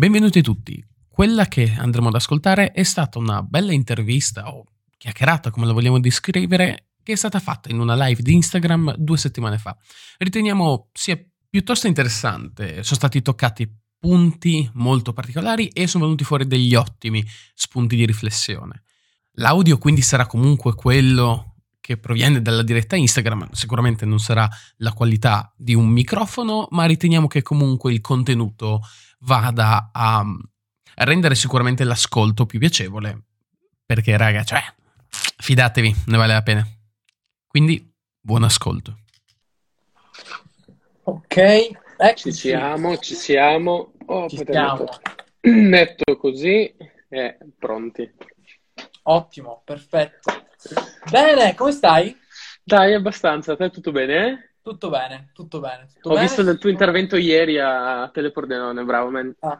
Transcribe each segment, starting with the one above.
Benvenuti tutti. Quella che andremo ad ascoltare è stata una bella intervista o chiacchierata, come la vogliamo descrivere, che è stata fatta in una live di Instagram 2 settimane fa. Riteniamo sia piuttosto interessante. Sono stati toccati punti molto particolari e sono venuti fuori degli ottimi spunti di riflessione. L'audio quindi sarà comunque quello che proviene dalla diretta Instagram, sicuramente non sarà la qualità di un microfono, ma riteniamo che comunque il contenuto vada a rendere sicuramente l'ascolto più piacevole, perché raga, cioè, fidatevi, ne vale la pena. Quindi, buon ascolto. Ok, ci siamo. Metto così e pronti. Ottimo, perfetto. Bene, come stai? Dai, abbastanza. Te tutto bene? Tutto bene. Ho visto il tuo intervento ieri a Tele Pordenone, bravo man. Ah,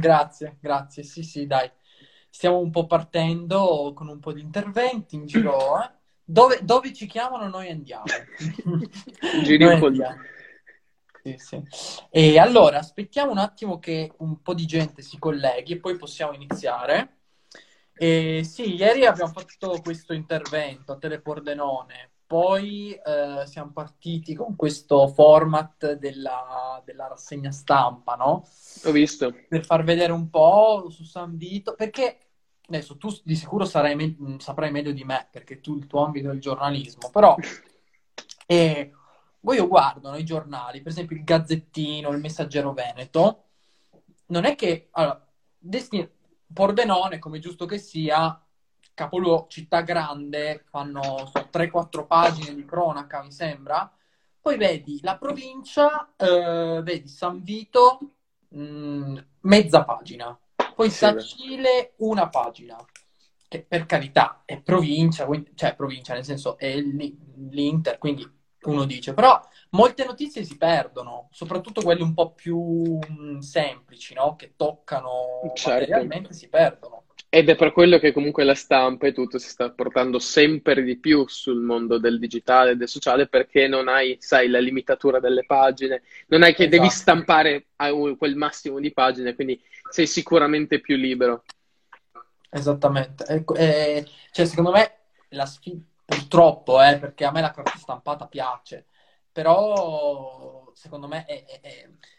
grazie. Sì, dai. Stiamo un po' partendo con un po' di interventi in giro, eh? Dove ci chiamano noi andiamo. Sì. E allora, aspettiamo un attimo che un po' di gente si colleghi e poi possiamo iniziare. Sì, ieri abbiamo fatto questo intervento a Tele Pordenone, poi siamo partiti con questo format della rassegna stampa, no? Ho visto. Per far vedere un po' su San Vito, perché adesso tu di sicuro saprai meglio di me, perché tu il tuo ambito è il giornalismo, però io guardo i giornali, per esempio il Gazzettino, il Messaggero Veneto, non è che... Allora, Pordenone, come giusto che sia, capoluogo, città grande, fanno 3-4 pagine di cronaca, mi sembra. Poi vedi la provincia, vedi San Vito, mezza pagina. Poi Sacile, una pagina. Che per carità è provincia, cioè provincia nel senso è l'Inter, quindi uno dice. Però molte notizie si perdono, soprattutto quelle un po' più semplici, no? Che toccano, certo, materialmente si perdono. Ed è per quello che comunque la stampa e tutto si sta portando sempre di più sul mondo del digitale e del sociale, perché non hai, sai, la limitatura delle pagine, non hai che esatto. Devi stampare a quel massimo di pagine, quindi sei sicuramente più libero. Esattamente. Cioè, secondo me la sfida, purtroppo, perché a me la carta stampata piace, però secondo me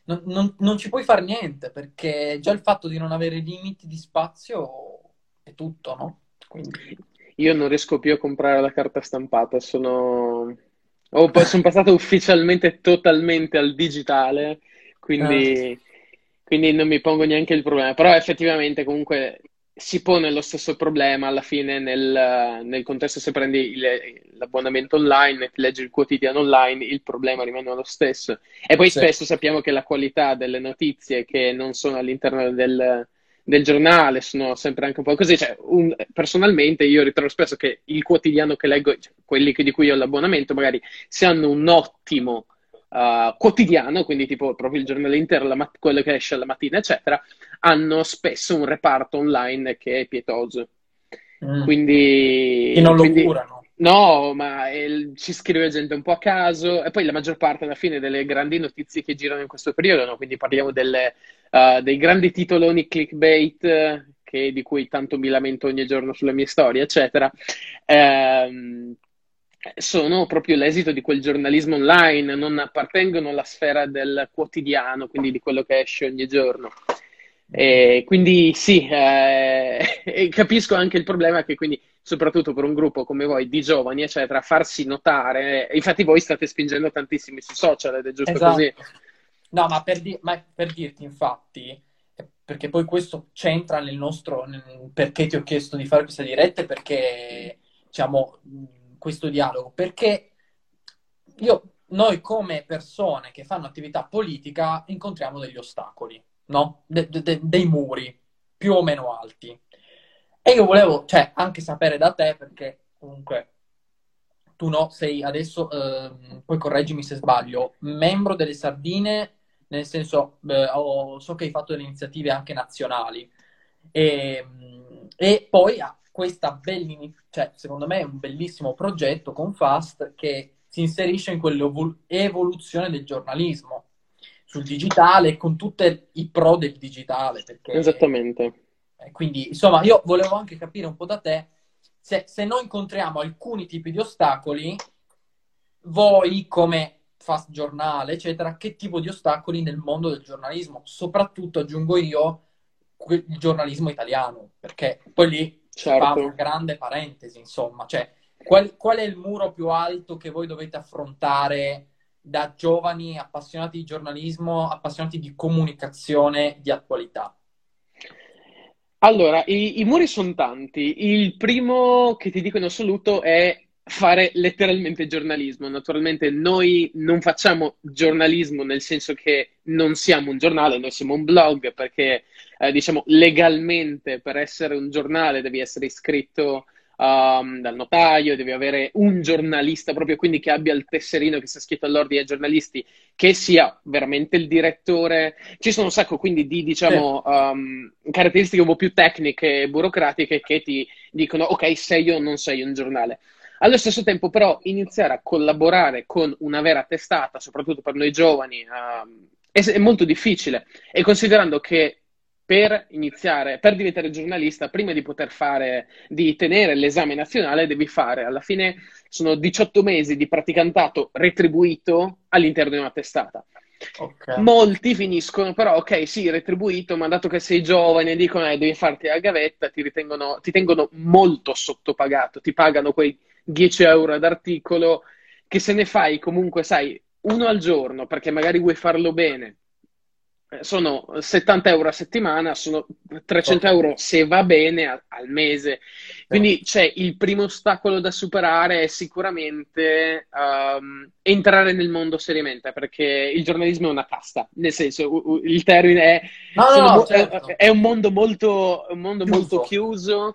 non ci puoi fare niente, perché già il fatto di non avere limiti di spazio è tutto, no? Quindi... Io non riesco più a comprare la carta stampata, sono passato ufficialmente totalmente al digitale, quindi non mi pongo neanche il problema, però effettivamente comunque... Si pone lo stesso problema alla fine nel contesto. Se prendi l'abbonamento online, leggi il quotidiano online, il problema rimane lo stesso. E poi spesso sappiamo che la qualità delle notizie che non sono all'interno del giornale sono sempre anche un po' così. Cioè, personalmente io ritrovo spesso che il quotidiano che leggo, cioè, quelli di cui ho l'abbonamento, magari se hanno un ottimo quotidiano, quindi tipo proprio il giornale intero, quello che esce alla mattina, eccetera, hanno spesso un reparto online che è pietoso. Quindi... E non lo curano. No, ma ci scrive gente un po' a caso, e poi la maggior parte alla fine delle grandi notizie che girano in questo periodo, no? Quindi parliamo dei grandi titoloni clickbait di cui tanto mi lamento ogni giorno sulle mie storie, eccetera, sono proprio l'esito di quel giornalismo online, non appartengono alla sfera del quotidiano, quindi di quello che esce ogni giorno. E quindi sì, capisco anche il problema che, quindi, soprattutto per un gruppo come voi di giovani, eccetera, farsi notare. Infatti voi state spingendo tantissimi sui social, ed è giusto così. No, ma per dirti, infatti, perché poi questo c'entra nel nostro, perché ti ho chiesto di fare questa diretta, perché diciamo questo dialogo, perché noi come persone che fanno attività politica incontriamo degli ostacoli, no? Dei muri più o meno alti, e io volevo anche sapere da te, perché comunque tu sei adesso, poi correggimi se sbaglio, membro delle Sardine, nel senso so che hai fatto delle iniziative anche nazionali e poi questa secondo me è un bellissimo progetto con Fast, che si inserisce in quell'evoluzione del giornalismo. sul digitale, con tutti i pro del digitale. Perché... Esattamente. Quindi, insomma, io volevo anche capire un po' da te se noi incontriamo alcuni tipi di ostacoli, voi come Fast Giornale, eccetera, che tipo di ostacoli nel mondo del giornalismo, soprattutto, aggiungo io, il giornalismo italiano, perché poi lì certo. Fa una grande parentesi, insomma, cioè qual è il muro più alto che voi dovete affrontare da giovani appassionati di giornalismo, appassionati di comunicazione, di attualità? Allora, i muri sono tanti. Il primo che ti dico in assoluto è fare letteralmente giornalismo. Naturalmente noi non facciamo giornalismo nel senso che non siamo un giornale, noi siamo un blog, perché diciamo legalmente per essere un giornale devi essere iscritto dal notaio, devi avere un giornalista proprio, quindi che abbia il tesserino che sia scritto all'ordine dei giornalisti, che sia veramente il direttore. Ci sono un sacco quindi di diciamo caratteristiche un po' più tecniche e burocratiche che ti dicono ok, sei o non sei un giornale. Allo stesso tempo però iniziare a collaborare con una vera testata, soprattutto per noi giovani, è molto difficile, e considerando che per diventare giornalista, prima di poter tenere l'esame nazionale, devi fare, alla fine sono 18 mesi di praticantato retribuito all'interno di una testata. Okay. Molti finiscono però, ok, sì, retribuito, ma dato che sei giovane dicono devi farti la gavetta, ti tengono molto sottopagato, ti pagano quei 10 euro ad articolo, che se ne fai comunque, sai, uno al giorno, perché magari vuoi farlo bene, sono 70 euro a settimana, sono 300 euro se va bene al mese. Quindi c'è il primo ostacolo da superare, è sicuramente entrare nel mondo seriamente, perché il giornalismo è una casta, nel senso, il termine certo. È un mondo molto chiuso,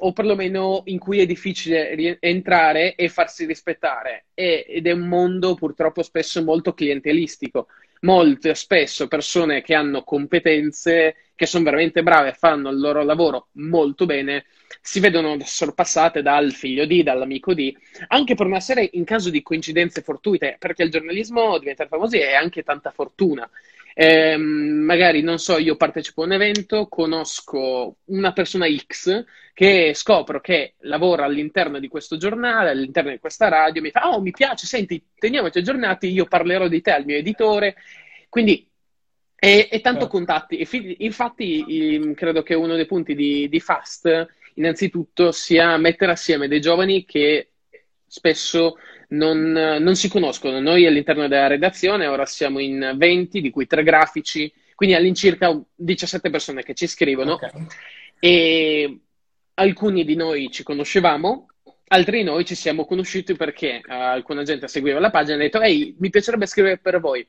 o perlomeno in cui è difficile entrare e farsi rispettare, ed è un mondo purtroppo spesso molto clientelistico. Molte spesso persone che hanno competenze, che sono veramente brave, fanno il loro lavoro molto bene, si vedono sorpassate dal figlio di, dall'amico di, anche per una serie in caso di coincidenze fortuite, perché il giornalismo, diventare famosi è anche tanta fortuna. Magari, non so, io partecipo a un evento, conosco una persona X che scopro che lavora all'interno di questo giornale, all'interno di questa radio, mi fa, oh, mi piace, senti, teniamoci aggiornati, io parlerò di te al mio editore, quindi è tanto contatti. Infatti credo che uno dei punti di Fast, innanzitutto, sia mettere assieme dei giovani che spesso non si conoscono. Noi all'interno della redazione ora siamo in 20, di cui 3 grafici, quindi all'incirca 17 persone che ci scrivono. Okay. E alcuni di noi ci conoscevamo, altri di noi ci siamo conosciuti perché alcuna gente seguiva la pagina e ha detto ehi, mi piacerebbe scrivere per voi.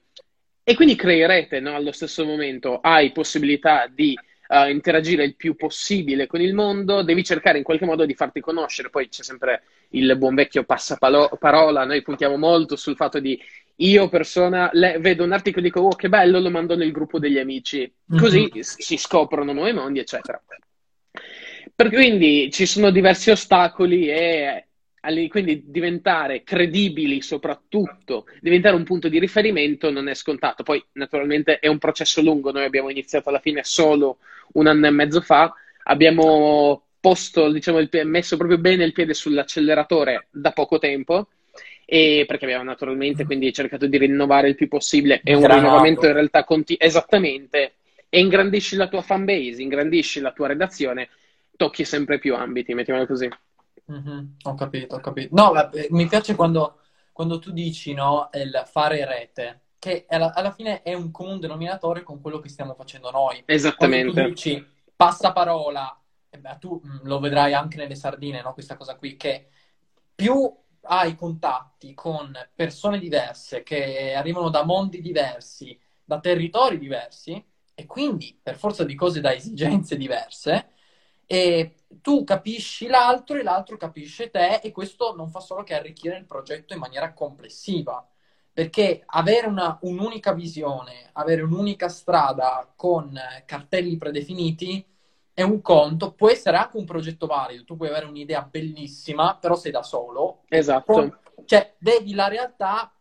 E quindi creerete, no, allo stesso momento hai possibilità di interagire il più possibile con il mondo, devi cercare in qualche modo di farti conoscere. Poi c'è sempre il buon vecchio passaparola, noi puntiamo molto sul fatto di vedo un articolo e dico oh che bello, lo mando nel gruppo degli amici, così si scoprono nuovi mondi, eccetera. Quindi ci sono diversi ostacoli, e quindi diventare credibili, soprattutto diventare un punto di riferimento, non è scontato. Poi naturalmente è un processo lungo, noi abbiamo iniziato alla fine solo un anno e mezzo fa, abbiamo messo proprio bene il piede sull'acceleratore da poco tempo, e perché abbiamo naturalmente quindi cercato di rinnovare il più possibile, è un rinnovamento in realtà esattamente, e ingrandisci la tua fan base, ingrandisci la tua redazione, tocchi sempre più ambiti, mettiamolo così. Mm-hmm. Ho capito. No, mi piace quando tu dici, no, il fare rete, che alla fine è un comune denominatore con quello che stiamo facendo noi. Esattamente. Quando tu dici passaparola, tu lo vedrai anche nelle Sardine, no, questa cosa qui, che più hai contatti con persone diverse che arrivano da mondi diversi, da territori diversi, e quindi per forza di cose da esigenze diverse, e tu capisci l'altro e l'altro capisce te, e questo non fa solo che arricchire il progetto in maniera complessiva, perché avere un'unica visione, avere un'unica strada con cartelli predefiniti è un conto, può essere anche un progetto valido, tu puoi avere un'idea bellissima, però sei da solo. Esatto. Cioè, vedi la realtà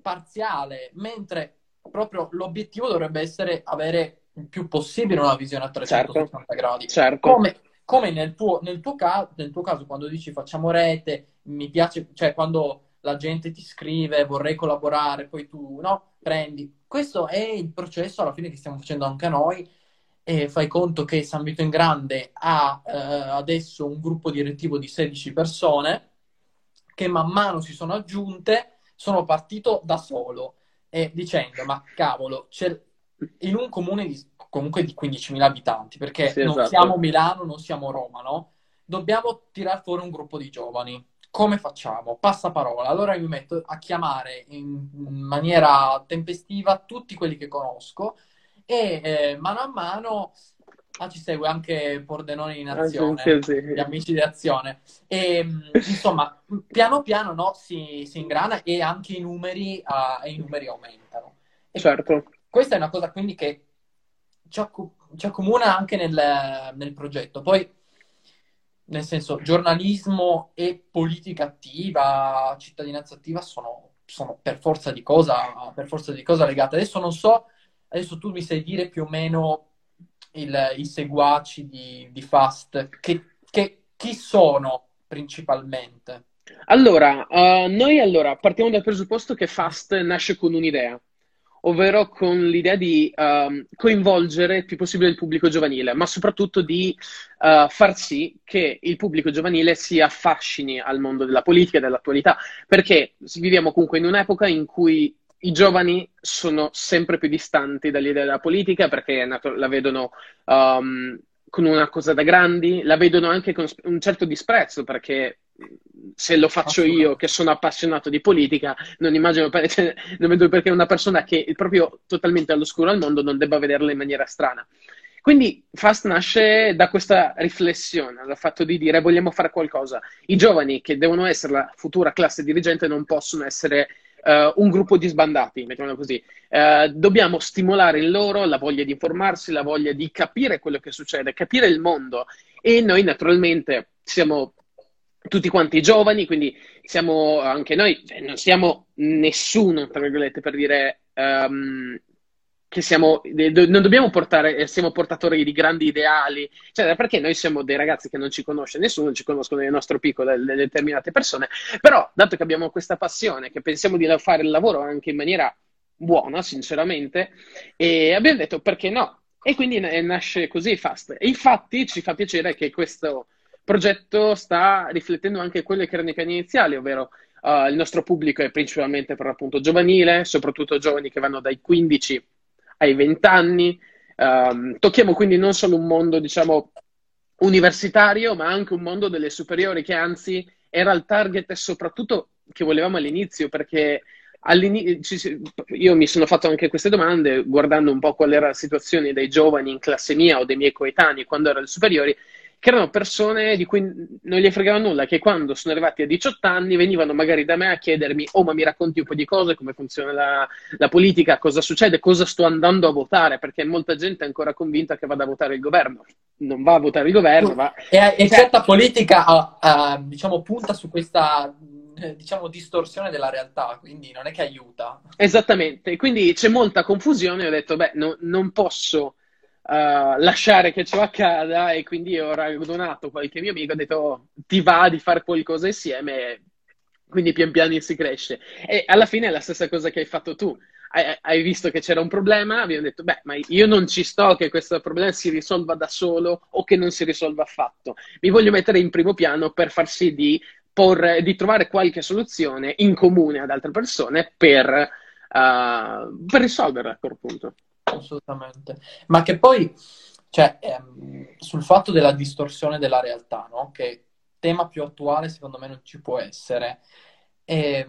parziale, mentre proprio l'obiettivo dovrebbe essere avere il più possibile una visione a 360 certo. gradi. Certo. Come nel tuo caso, quando dici facciamo rete, mi piace, cioè quando la gente ti scrive vorrei collaborare, poi tu no, prendi. Questo è il processo alla fine che stiamo facendo anche noi, e fai conto che San Vito in Grande ha adesso un gruppo direttivo di 16 persone che man mano si sono aggiunte. Sono partito da solo e dicendo ma cavolo, in un comune comunque di 15.000 abitanti, perché sì, esatto. non siamo Milano, non siamo Roma, no? Dobbiamo tirar fuori un gruppo di giovani. Come facciamo? Passaparola. Allora mi metto a chiamare in maniera tempestiva tutti quelli che conosco e mano a mano ci segue anche Pordenone in azione, sì. gli amici di Azione. E, insomma, piano piano no, si ingrana e anche i numeri aumentano. E certo. Questa è una cosa quindi che ci accomuna anche nel progetto. Poi, nel senso, giornalismo e politica attiva, cittadinanza attiva sono per forza di cosa legate. Adesso non so, adesso tu mi sai dire più o meno i seguaci di Fast, che chi sono principalmente? Allora, noi partiamo dal presupposto che Fast nasce con un'idea, ovvero con l'idea di coinvolgere il più possibile il pubblico giovanile, ma soprattutto di far sì che il pubblico giovanile si affascini al mondo della politica e dell'attualità, perché viviamo comunque in un'epoca in cui i giovani sono sempre più distanti dall'idea della politica, perché la vedono con una cosa da grandi, la vedono anche con un certo disprezzo, perché se lo faccio io che sono appassionato di politica non immagino non vedo perché una persona che è proprio totalmente all'oscuro al mondo non debba vederla in maniera strana. Quindi Fast nasce da questa riflessione, dal fatto di dire vogliamo fare qualcosa, i giovani che devono essere la futura classe dirigente non possono essere un gruppo di sbandati, mettiamolo così. Dobbiamo stimolare in loro la voglia di informarsi, la voglia di capire quello che succede, capire il mondo, e noi naturalmente siamo tutti quanti giovani, quindi siamo anche noi, non siamo nessuno, tra virgolette, per dire che siamo, non dobbiamo portare, siamo portatori di grandi ideali, cioè, perché noi siamo dei ragazzi che non ci conosce nessuno, non ci conoscono nel nostro piccolo determinate persone, però dato che abbiamo questa passione, che pensiamo di fare il lavoro anche in maniera buona, sinceramente, e abbiamo detto perché no, e quindi nasce così Fast. E infatti ci fa piacere che questo progetto sta riflettendo anche quelle che erano i piani iniziali, ovvero il nostro pubblico è principalmente per l'appunto giovanile, soprattutto giovani che vanno dai 15 ai 20 anni. Tocchiamo quindi non solo un mondo, diciamo, universitario, ma anche un mondo delle superiori, che anzi era il target soprattutto che volevamo all'inizio, perché io mi sono fatto anche queste domande guardando un po' qual era la situazione dei giovani in classe mia o dei miei coetanei quando ero alle superiori, che erano persone di cui non gli fregava nulla, che quando sono arrivati a 18 anni venivano magari da me a chiedermi oh ma mi racconti un po' di cose, come funziona la politica, cosa succede, cosa sto andando a votare, perché molta gente è ancora convinta che vada a votare il governo. Non va a votare il governo, va... E certa politica diciamo punta su questa diciamo distorsione della realtà, quindi non è che aiuta. Esattamente, quindi c'è molta confusione, ho detto beh, non posso... lasciare che ciò accada, e quindi ho radunato qualche mio amico e ho detto oh, ti va di fare qualcosa insieme, quindi pian piano si cresce. E alla fine è la stessa cosa che hai fatto tu, hai visto che c'era un problema, abbiamo detto beh, ma io non ci sto che questo problema si risolva da solo o che non si risolva affatto, mi voglio mettere in primo piano per far sì di trovare qualche soluzione in comune ad altre persone per risolverla a quel punto. Assolutamente, ma che poi cioè, sul fatto della distorsione della realtà, no? Che tema più attuale secondo me non ci può essere, cioè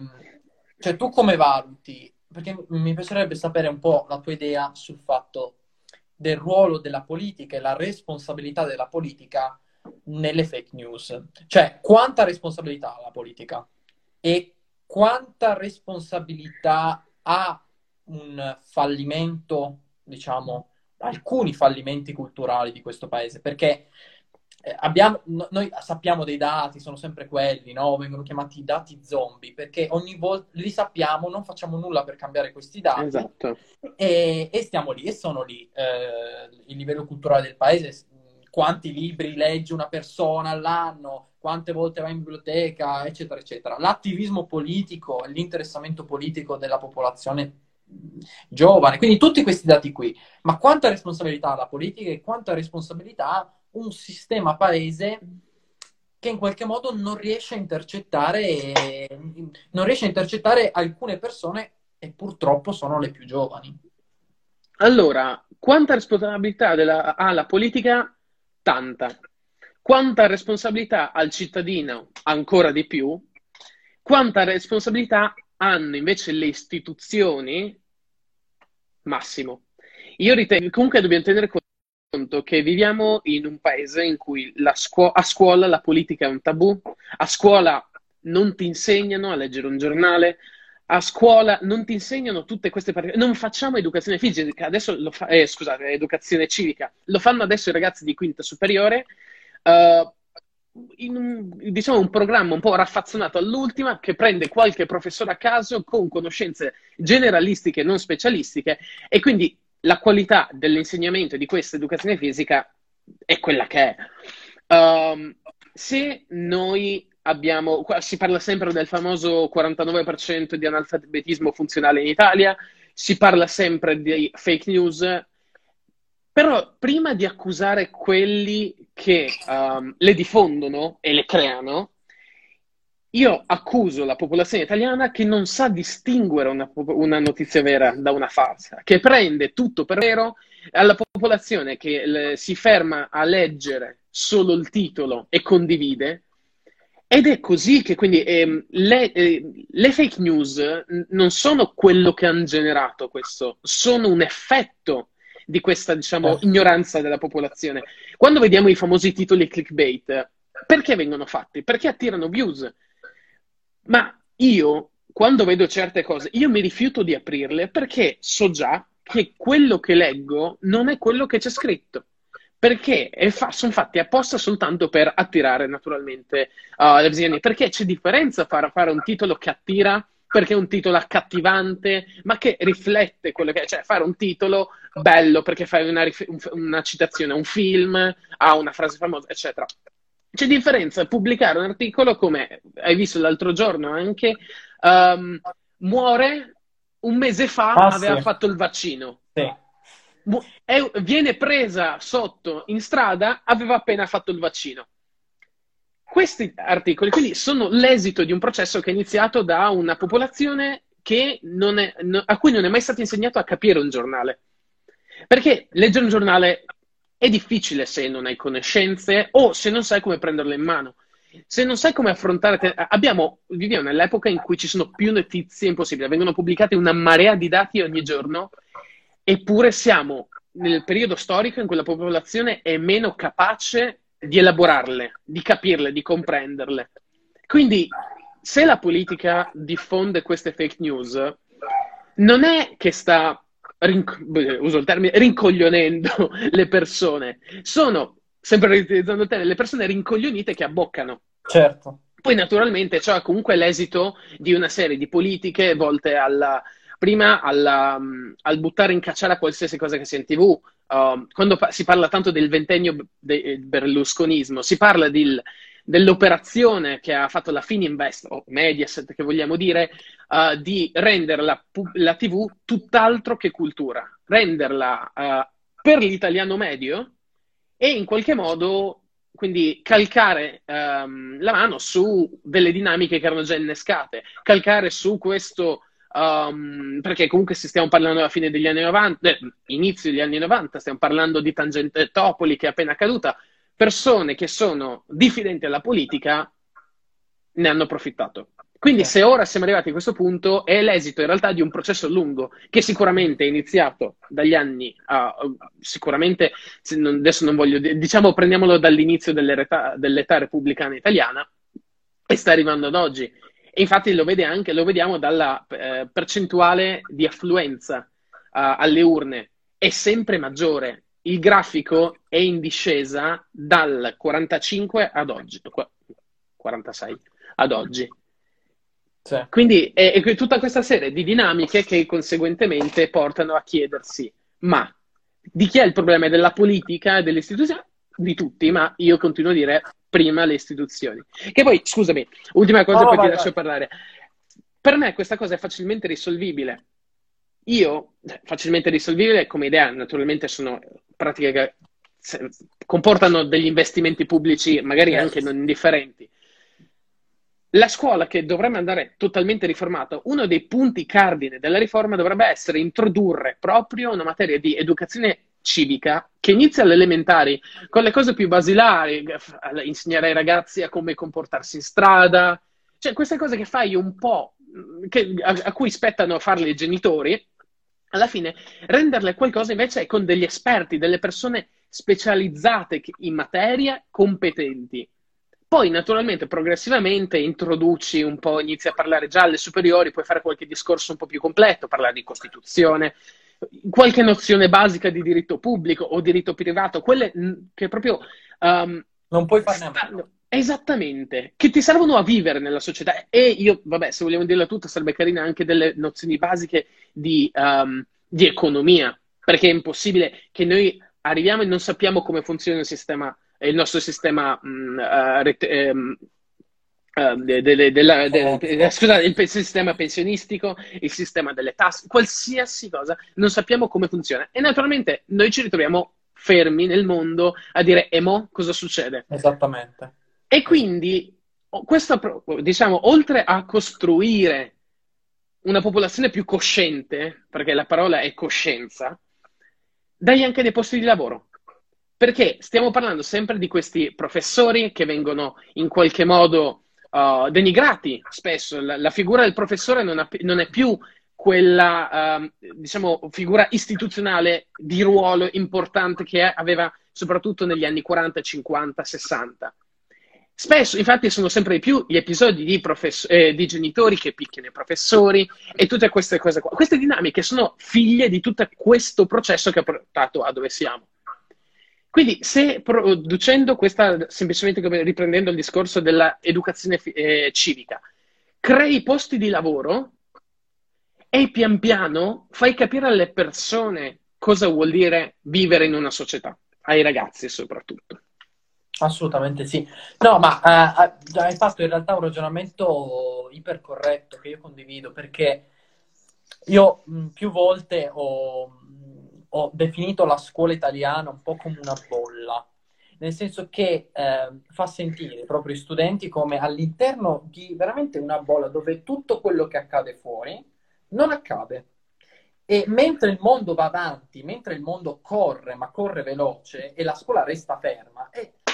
tu come valuti, perché mi piacerebbe sapere un po' la tua idea sul fatto del ruolo della politica e la responsabilità della politica nelle fake news, cioè quanta responsabilità ha la politica e quanta responsabilità ha un fallimento, diciamo, alcuni fallimenti culturali di questo paese, perché Noi sappiamo dei dati, sono sempre quelli, no? Vengono chiamati dati zombie, perché ogni volta li sappiamo, non facciamo nulla per cambiare questi dati. Esatto. E stiamo lì, e sono lì. Il livello culturale del paese, quanti libri legge una persona all'anno, quante volte va in biblioteca, eccetera, eccetera. L'attivismo politico, l'interessamento politico della popolazione giovane, quindi tutti questi dati qui. Ma quanta responsabilità ha la politica e quanta responsabilità un sistema paese che in qualche modo non riesce a intercettare, alcune persone, e purtroppo sono le più giovani. Allora, quanta responsabilità ha la politica? Tanta. Quanta responsabilità al cittadino? Ancora di più. Quanta responsabilità hanno invece le istituzioni? Massimo. Io ritengo, comunque dobbiamo tenere conto che viviamo in un paese in cui a scuola la politica è un tabù, a scuola non ti insegnano a leggere un giornale, a scuola non ti insegnano tutte queste parole, non facciamo educazione fisica, adesso scusate, educazione civica, lo fanno adesso i ragazzi di quinta superiore, in un programma un po' raffazzonato all'ultima, che prende qualche professore a caso con conoscenze generalistiche e non specialistiche, e quindi la qualità dell'insegnamento di questa educazione fisica è quella che è. Se noi abbiamo, si parla sempre del famoso 49% di analfabetismo funzionale in Italia, si parla sempre di fake news, però prima di accusare quelli che le diffondono e le creano, io accuso la popolazione italiana che non sa distinguere una notizia vera da una falsa, che prende tutto per vero, alla popolazione che si ferma a leggere solo il titolo e condivide, ed è così che quindi le fake news non sono quello che hanno generato questo, sono un effetto di questa, ignoranza della popolazione. Quando vediamo i famosi titoli clickbait, perché vengono fatti? Perché attirano views. Ma io, quando vedo certe cose, io mi rifiuto di aprirle perché so già che quello che leggo non è quello che c'è scritto, perché sono fatti apposta soltanto per attirare naturalmente le visioni, perché c'è differenza fra fare un titolo che attira, perché è un titolo accattivante, ma che riflette quello che è, cioè fare un titolo bello perché fai una citazione a un film, a una frase famosa, eccetera. C'è differenza pubblicare un articolo come hai visto l'altro giorno anche, muore un mese fa, aveva fatto il vaccino, viene presa sotto in strada, aveva appena fatto il vaccino. Questi articoli quindi sono l'esito di un processo che è iniziato da una popolazione che non è, a cui non è mai stato insegnato a capire un giornale, perché leggere un giornale è difficile se non hai conoscenze o se non sai come prenderle in mano, se non sai come affrontare. Viviamo nell'epoca in cui ci sono più notizie impossibili, vengono pubblicate una marea di dati ogni giorno, eppure siamo nel periodo storico in cui la popolazione è meno capace di elaborarle, di capirle, di comprenderle. Quindi se la politica diffonde queste fake news, non è che sta uso il termine rincoglionendo le persone, sono, sempre utilizzando il termine, le persone rincoglionite che abboccano. Certo. Poi naturalmente c'è comunque l'esito di una serie di politiche volte al buttare in cacciara qualsiasi cosa che sia in TV. Quando si parla tanto del ventennio berlusconismo, si parla dell'operazione che ha fatto la Fininvest, o Mediaset che vogliamo dire, di rendere la TV tutt'altro che cultura, renderla per l'italiano medio, e in qualche modo quindi calcare la mano su delle dinamiche che erano già innescate, calcare su questo, perché comunque stiamo parlando alla fine degli anni 90, inizio degli anni 90, stiamo parlando di Tangentopoli che è appena caduta. Persone che sono diffidenti alla politica ne hanno approfittato. Quindi se ora siamo arrivati a questo punto, è l'esito in realtà di un processo lungo che sicuramente è iniziato dagli anni, sicuramente, adesso non voglio, prendiamolo dall'inizio dell'età repubblicana italiana, e sta arrivando ad oggi. E infatti lo vediamo dalla percentuale di affluenza alle urne, è sempre maggiore. il grafico è in discesa dal 45 ad oggi, 46 ad oggi. Sì. Quindi è tutta questa serie di dinamiche che conseguentemente portano a chiedersi: ma di chi è il problema? Della politica, delle istituzioni? Di tutti, ma io continuo a dire prima le istituzioni. Che poi, scusami, ultima cosa, poi ti lascio parlare. Per me questa cosa è facilmente risolvibile. Io, facilmente risolvibile come idea, naturalmente sono pratiche che comportano degli investimenti pubblici, magari anche non indifferenti. La scuola, che dovrebbe andare totalmente riformata, uno dei punti cardine della riforma dovrebbe essere introdurre proprio una materia di educazione civica che inizia alle elementari, con le cose più basilari, insegnare ai ragazzi a come comportarsi in strada, cioè queste cose che fai un po', a cui spettano farle i genitori, alla fine renderle qualcosa invece con degli esperti, delle persone specializzate in materia, competenti. Poi naturalmente progressivamente introduci un po', inizi a parlare già alle superiori, puoi fare qualche discorso un po' più completo, parlare di Costituzione, qualche nozione basica di diritto pubblico o diritto privato, quelle che proprio non puoi farne a meno. Esattamente, che ti servono a vivere nella società. E io, vabbè, se vogliamo dirla tutta, sarebbe carina anche delle nozioni basiche di economia, perché è impossibile che noi arriviamo e non sappiamo come funziona il sistema, il nostro sistema il sistema pensionistico, il sistema delle tasse, qualsiasi cosa, non sappiamo come funziona. E naturalmente noi ci ritroviamo fermi nel mondo a dire: e mo cosa succede? Esattamente. E quindi questo, diciamo, oltre a costruire una popolazione più cosciente, perché la parola è coscienza, dai anche dei posti di lavoro. Perché stiamo parlando sempre di questi professori che vengono in qualche modo denigrati spesso. La figura del professore non è più quella, diciamo, figura istituzionale di ruolo importante che aveva soprattutto negli anni 40, 50, 60. Spesso, infatti, sono sempre di più gli episodi di genitori che picchiano i professori e tutte queste cose qua. Queste dinamiche sono figlie di tutto questo processo che ha portato a dove siamo. Quindi, se producendo questa, semplicemente come riprendendo il discorso dell'educazione civica, crei posti di lavoro e pian piano fai capire alle persone cosa vuol dire vivere in una società, ai ragazzi soprattutto. Assolutamente sì. No, ma hai fatto in realtà un ragionamento ipercorretto che io condivido, perché io più volte ho definito la scuola italiana un po' come una bolla, nel senso che fa sentire proprio i studenti come all'interno di veramente una bolla dove tutto quello che accade fuori non accade. E mentre il mondo va avanti, mentre il mondo corre, ma corre veloce, e la scuola resta ferma,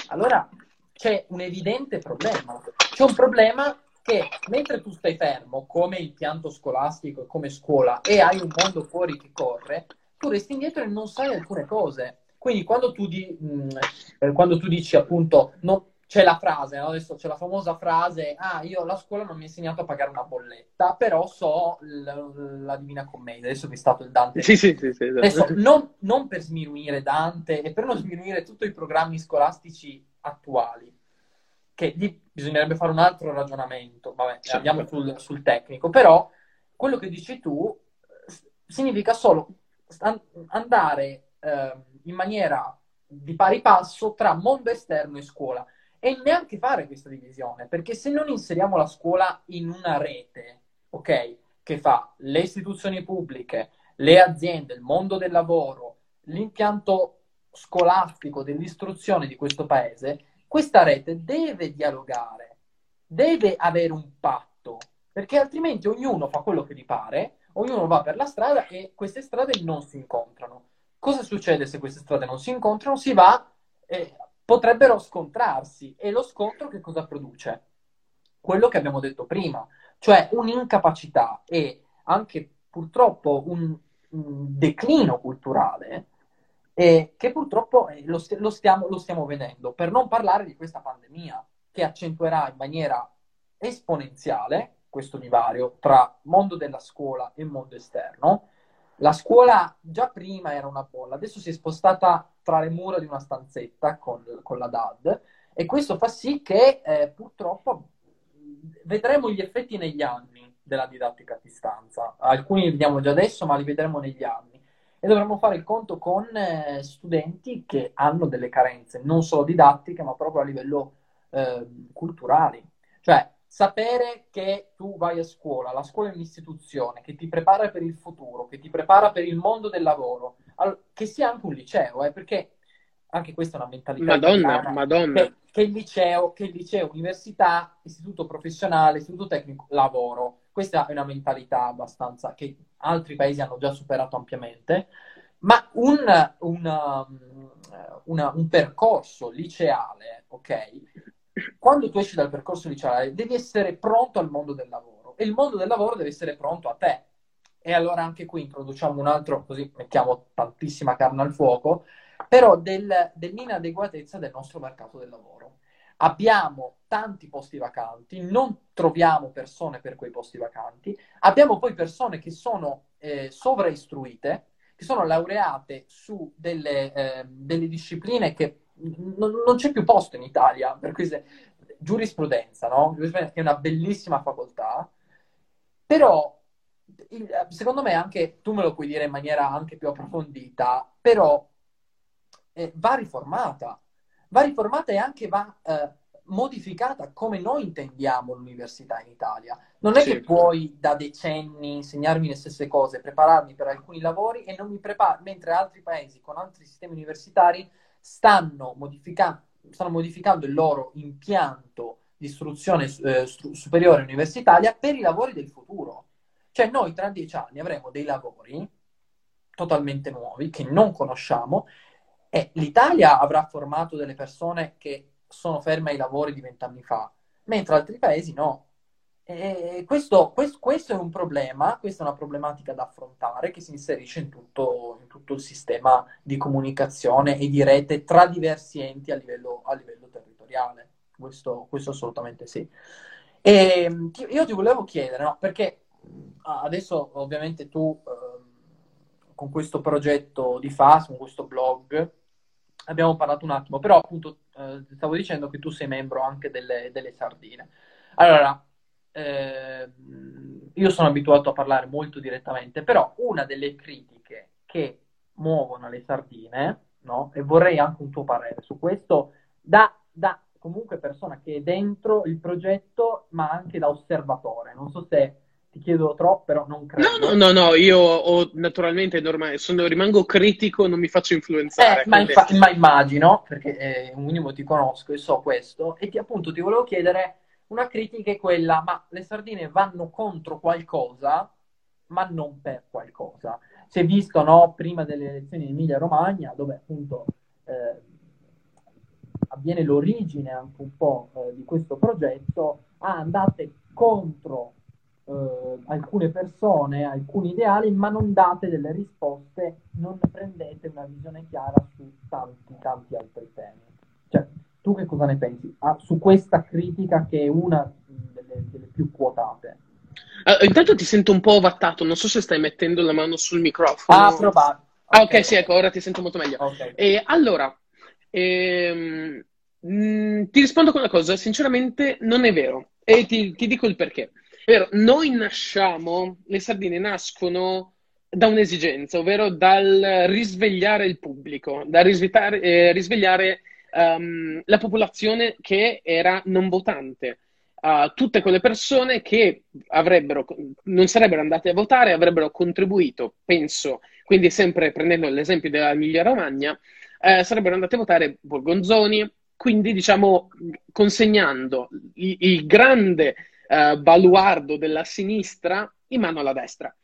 allora c'è un evidente problema. C'è un problema che mentre tu stai fermo, come impianto scolastico, come scuola, e hai un mondo fuori che corre, tu resti indietro e non sai alcune cose. Quindi quando tu dici, appunto, no, c'è la frase, no? Adesso c'è la famosa frase: io la scuola non mi ha insegnato a pagare una bolletta, però so la Divina Commedia. Adesso vi è stato il Dante. Sì, esatto. Adesso, non per sminuire Dante e per non sminuire tutti i programmi scolastici attuali, che lì bisognerebbe fare un altro ragionamento. Vabbè, certo. Andiamo sul tecnico. Però quello che dici tu significa solo andare in maniera di pari passo tra mondo esterno e scuola, e neanche fare questa divisione, perché se non inseriamo la scuola in una rete, ok, che fa le istituzioni pubbliche, le aziende, il mondo del lavoro, l'impianto scolastico dell'istruzione di questo paese, questa rete deve dialogare, deve avere un patto, perché altrimenti ognuno fa quello che gli pare, ognuno va per la strada e queste strade non si incontrano. Cosa succede se queste strade non si incontrano? Si va, potrebbero scontrarsi, e lo scontro che cosa produce? Quello che abbiamo detto prima, cioè un'incapacità e anche purtroppo un declino culturale che purtroppo lo stiamo vedendo, per non parlare di questa pandemia che accentuerà in maniera esponenziale questo divario tra mondo della scuola e mondo esterno, La scuola già prima era una bolla, adesso si è spostata tra le mura di una stanzetta con la DAD, e questo fa sì che purtroppo vedremo gli effetti negli anni della didattica a distanza. Alcuni li vediamo già adesso, ma li vedremo negli anni. E dovremo fare il conto con studenti che hanno delle carenze, non solo didattiche, ma proprio a livello culturale. Cioè, sapere che tu vai a scuola, la scuola è un'istituzione che ti prepara per il futuro, che ti prepara per il mondo del lavoro, che sia anche un liceo, perché anche questa è una mentalità italiana, che il liceo, università, istituto professionale, istituto tecnico, lavoro. Questa è una mentalità abbastanza che altri paesi hanno già superato ampiamente, ma un percorso liceale, ok? Quando tu esci dal percorso liceale devi essere pronto al mondo del lavoro, e il mondo del lavoro deve essere pronto a te. E allora anche qui introduciamo un altro, così mettiamo tantissima carne al fuoco, però dell'inadeguatezza del nostro mercato del lavoro. Abbiamo tanti posti vacanti, non troviamo persone per quei posti vacanti, abbiamo poi persone che sono sovraistruite, che sono laureate su delle discipline che non c'è più posto in Italia, per cui giurisprudenza, no? Giurisprudenza è una bellissima facoltà, però secondo me, anche tu me lo puoi dire in maniera anche più approfondita, però va riformata. Va riformata e anche va modificata come noi intendiamo l'università in Italia. Non è che puoi da decenni insegnarmi le stesse cose, prepararmi per alcuni lavori e non mi preparo, mentre altri paesi con altri sistemi universitari stanno modificando il loro impianto di istruzione superiore universitaria per i lavori del futuro. Cioè noi tra 10 anni avremo dei lavori totalmente nuovi che non conosciamo. L'Italia avrà formato delle persone che sono ferme ai lavori di 20 anni fa, mentre altri paesi no. Questo è un problema, questa è una problematica da affrontare, che si inserisce in tutto il sistema di comunicazione e di rete tra diversi enti a livello territoriale. Questo assolutamente sì. E io ti volevo chiedere, no, perché adesso ovviamente tu con questo progetto di Fast, con questo blog, abbiamo parlato un attimo, però appunto stavo dicendo che tu sei membro anche delle Sardine. Allora, io sono abituato a parlare molto direttamente, però una delle critiche che muovono le Sardine, no? E vorrei anche un tuo parere su questo, da comunque persona che è dentro il progetto, ma anche da osservatore. Non so se ti chiedo troppo, però non credo. No, io ho, naturalmente normale, rimango critico, non mi faccio influenzare. Ma immagino, perché un minimo ti conosco e so questo, e appunto ti volevo chiedere, una critica è quella, ma le Sardine vanno contro qualcosa, ma non per qualcosa. Si è visto, no, prima delle elezioni in Emilia-Romagna, dove appunto avviene l'origine anche un po' di questo progetto, andate contro alcune persone, alcuni ideali, ma non date delle risposte, non prendete una visione chiara su tanti altri temi. Cioè, tu che cosa ne pensi su questa critica, che è una delle più quotate? Intanto ti sento un po' ovattato, non so se stai mettendo la mano sul microfono. Okay, sì, ecco, ora ti sento molto meglio. Ti rispondo con una cosa, sinceramente non è vero, e ti dico il perché. È vero, noi nasciamo, le Sardine nascono da un'esigenza, ovvero dal risvegliare il pubblico, dal risvegliare la popolazione che era non votante. Tutte quelle persone che non sarebbero andate a votare, avrebbero contribuito, penso, quindi sempre prendendo l'esempio della Emilia-Romagna, sarebbero andate a votare Borgonzoni, quindi diciamo consegnando il grande baluardo della sinistra in mano alla destra.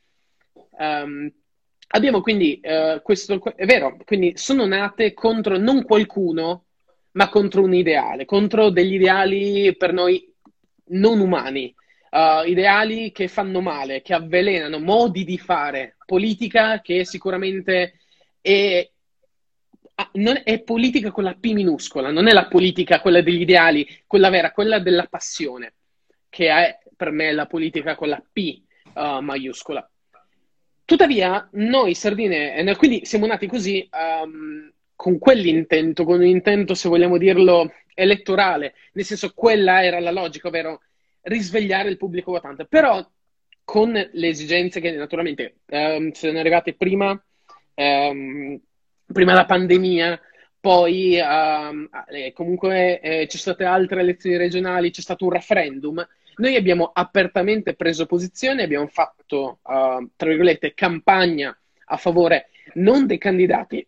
Abbiamo quindi questo, è vero, quindi sono nate contro non qualcuno, ma contro un ideale, contro degli ideali per noi non umani, ideali che fanno male, che avvelenano, modi di fare politica che sicuramente non è politica con la P minuscola, non è la politica quella degli ideali, quella vera, quella della passione, che è per me la politica con la P maiuscola. Tuttavia, noi sardine, quindi siamo nati così, con quell'intento, con un intento, se vogliamo dirlo, elettorale, nel senso quella era la logica, ovvero risvegliare il pubblico votante, però con le esigenze che naturalmente sono arrivate prima la pandemia, poi comunque ci sono state altre elezioni regionali, c'è stato un referendum. Noi abbiamo apertamente preso posizione, abbiamo fatto, tra virgolette, campagna a favore non dei candidati,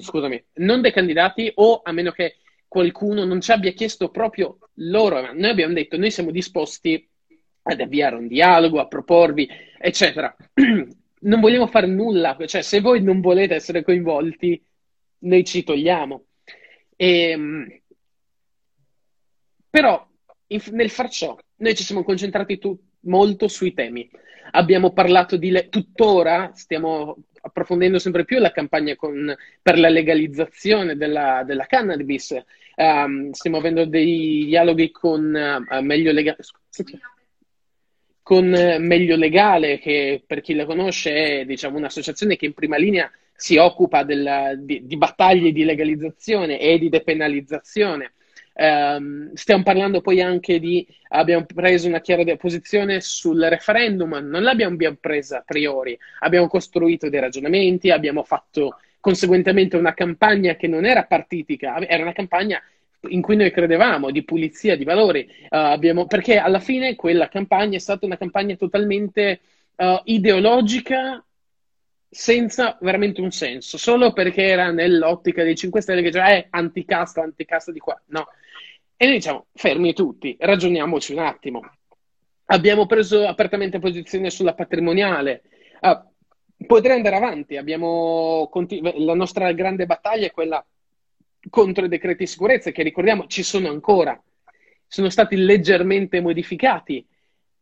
scusami, non dei candidati, o a meno che qualcuno non ci abbia chiesto proprio loro. Ma noi abbiamo detto, noi siamo disposti ad avviare un dialogo, a proporvi, eccetera. Non vogliamo fare nulla, cioè se voi non volete essere coinvolti, noi ci togliamo. Però nel far ciò, noi ci siamo concentrati molto sui temi. Abbiamo parlato di... Tuttora stiamo approfondendo sempre più la campagna per la legalizzazione della cannabis. Stiamo avendo dei dialoghi con Meglio Legale, che per chi la conosce è, diciamo, un'associazione che in prima linea si occupa di battaglie di legalizzazione e di depenalizzazione. Stiamo parlando poi anche abbiamo preso una chiara posizione sul referendum, non l'abbiamo presa a priori, abbiamo costruito dei ragionamenti, abbiamo fatto conseguentemente una campagna che non era partitica, era una campagna in cui noi credevamo, di pulizia di valori, perché alla fine quella campagna è stata una campagna totalmente ideologica, senza veramente un senso, solo perché era nell'ottica dei 5 Stelle che già è anticasta, anticasta di qua, no? E noi diciamo, fermi tutti, ragioniamoci un attimo. Abbiamo preso apertamente posizione sulla patrimoniale, potrei andare avanti, la nostra grande battaglia è quella contro i decreti di sicurezza, che ricordiamo ci sono ancora, sono stati leggermente modificati,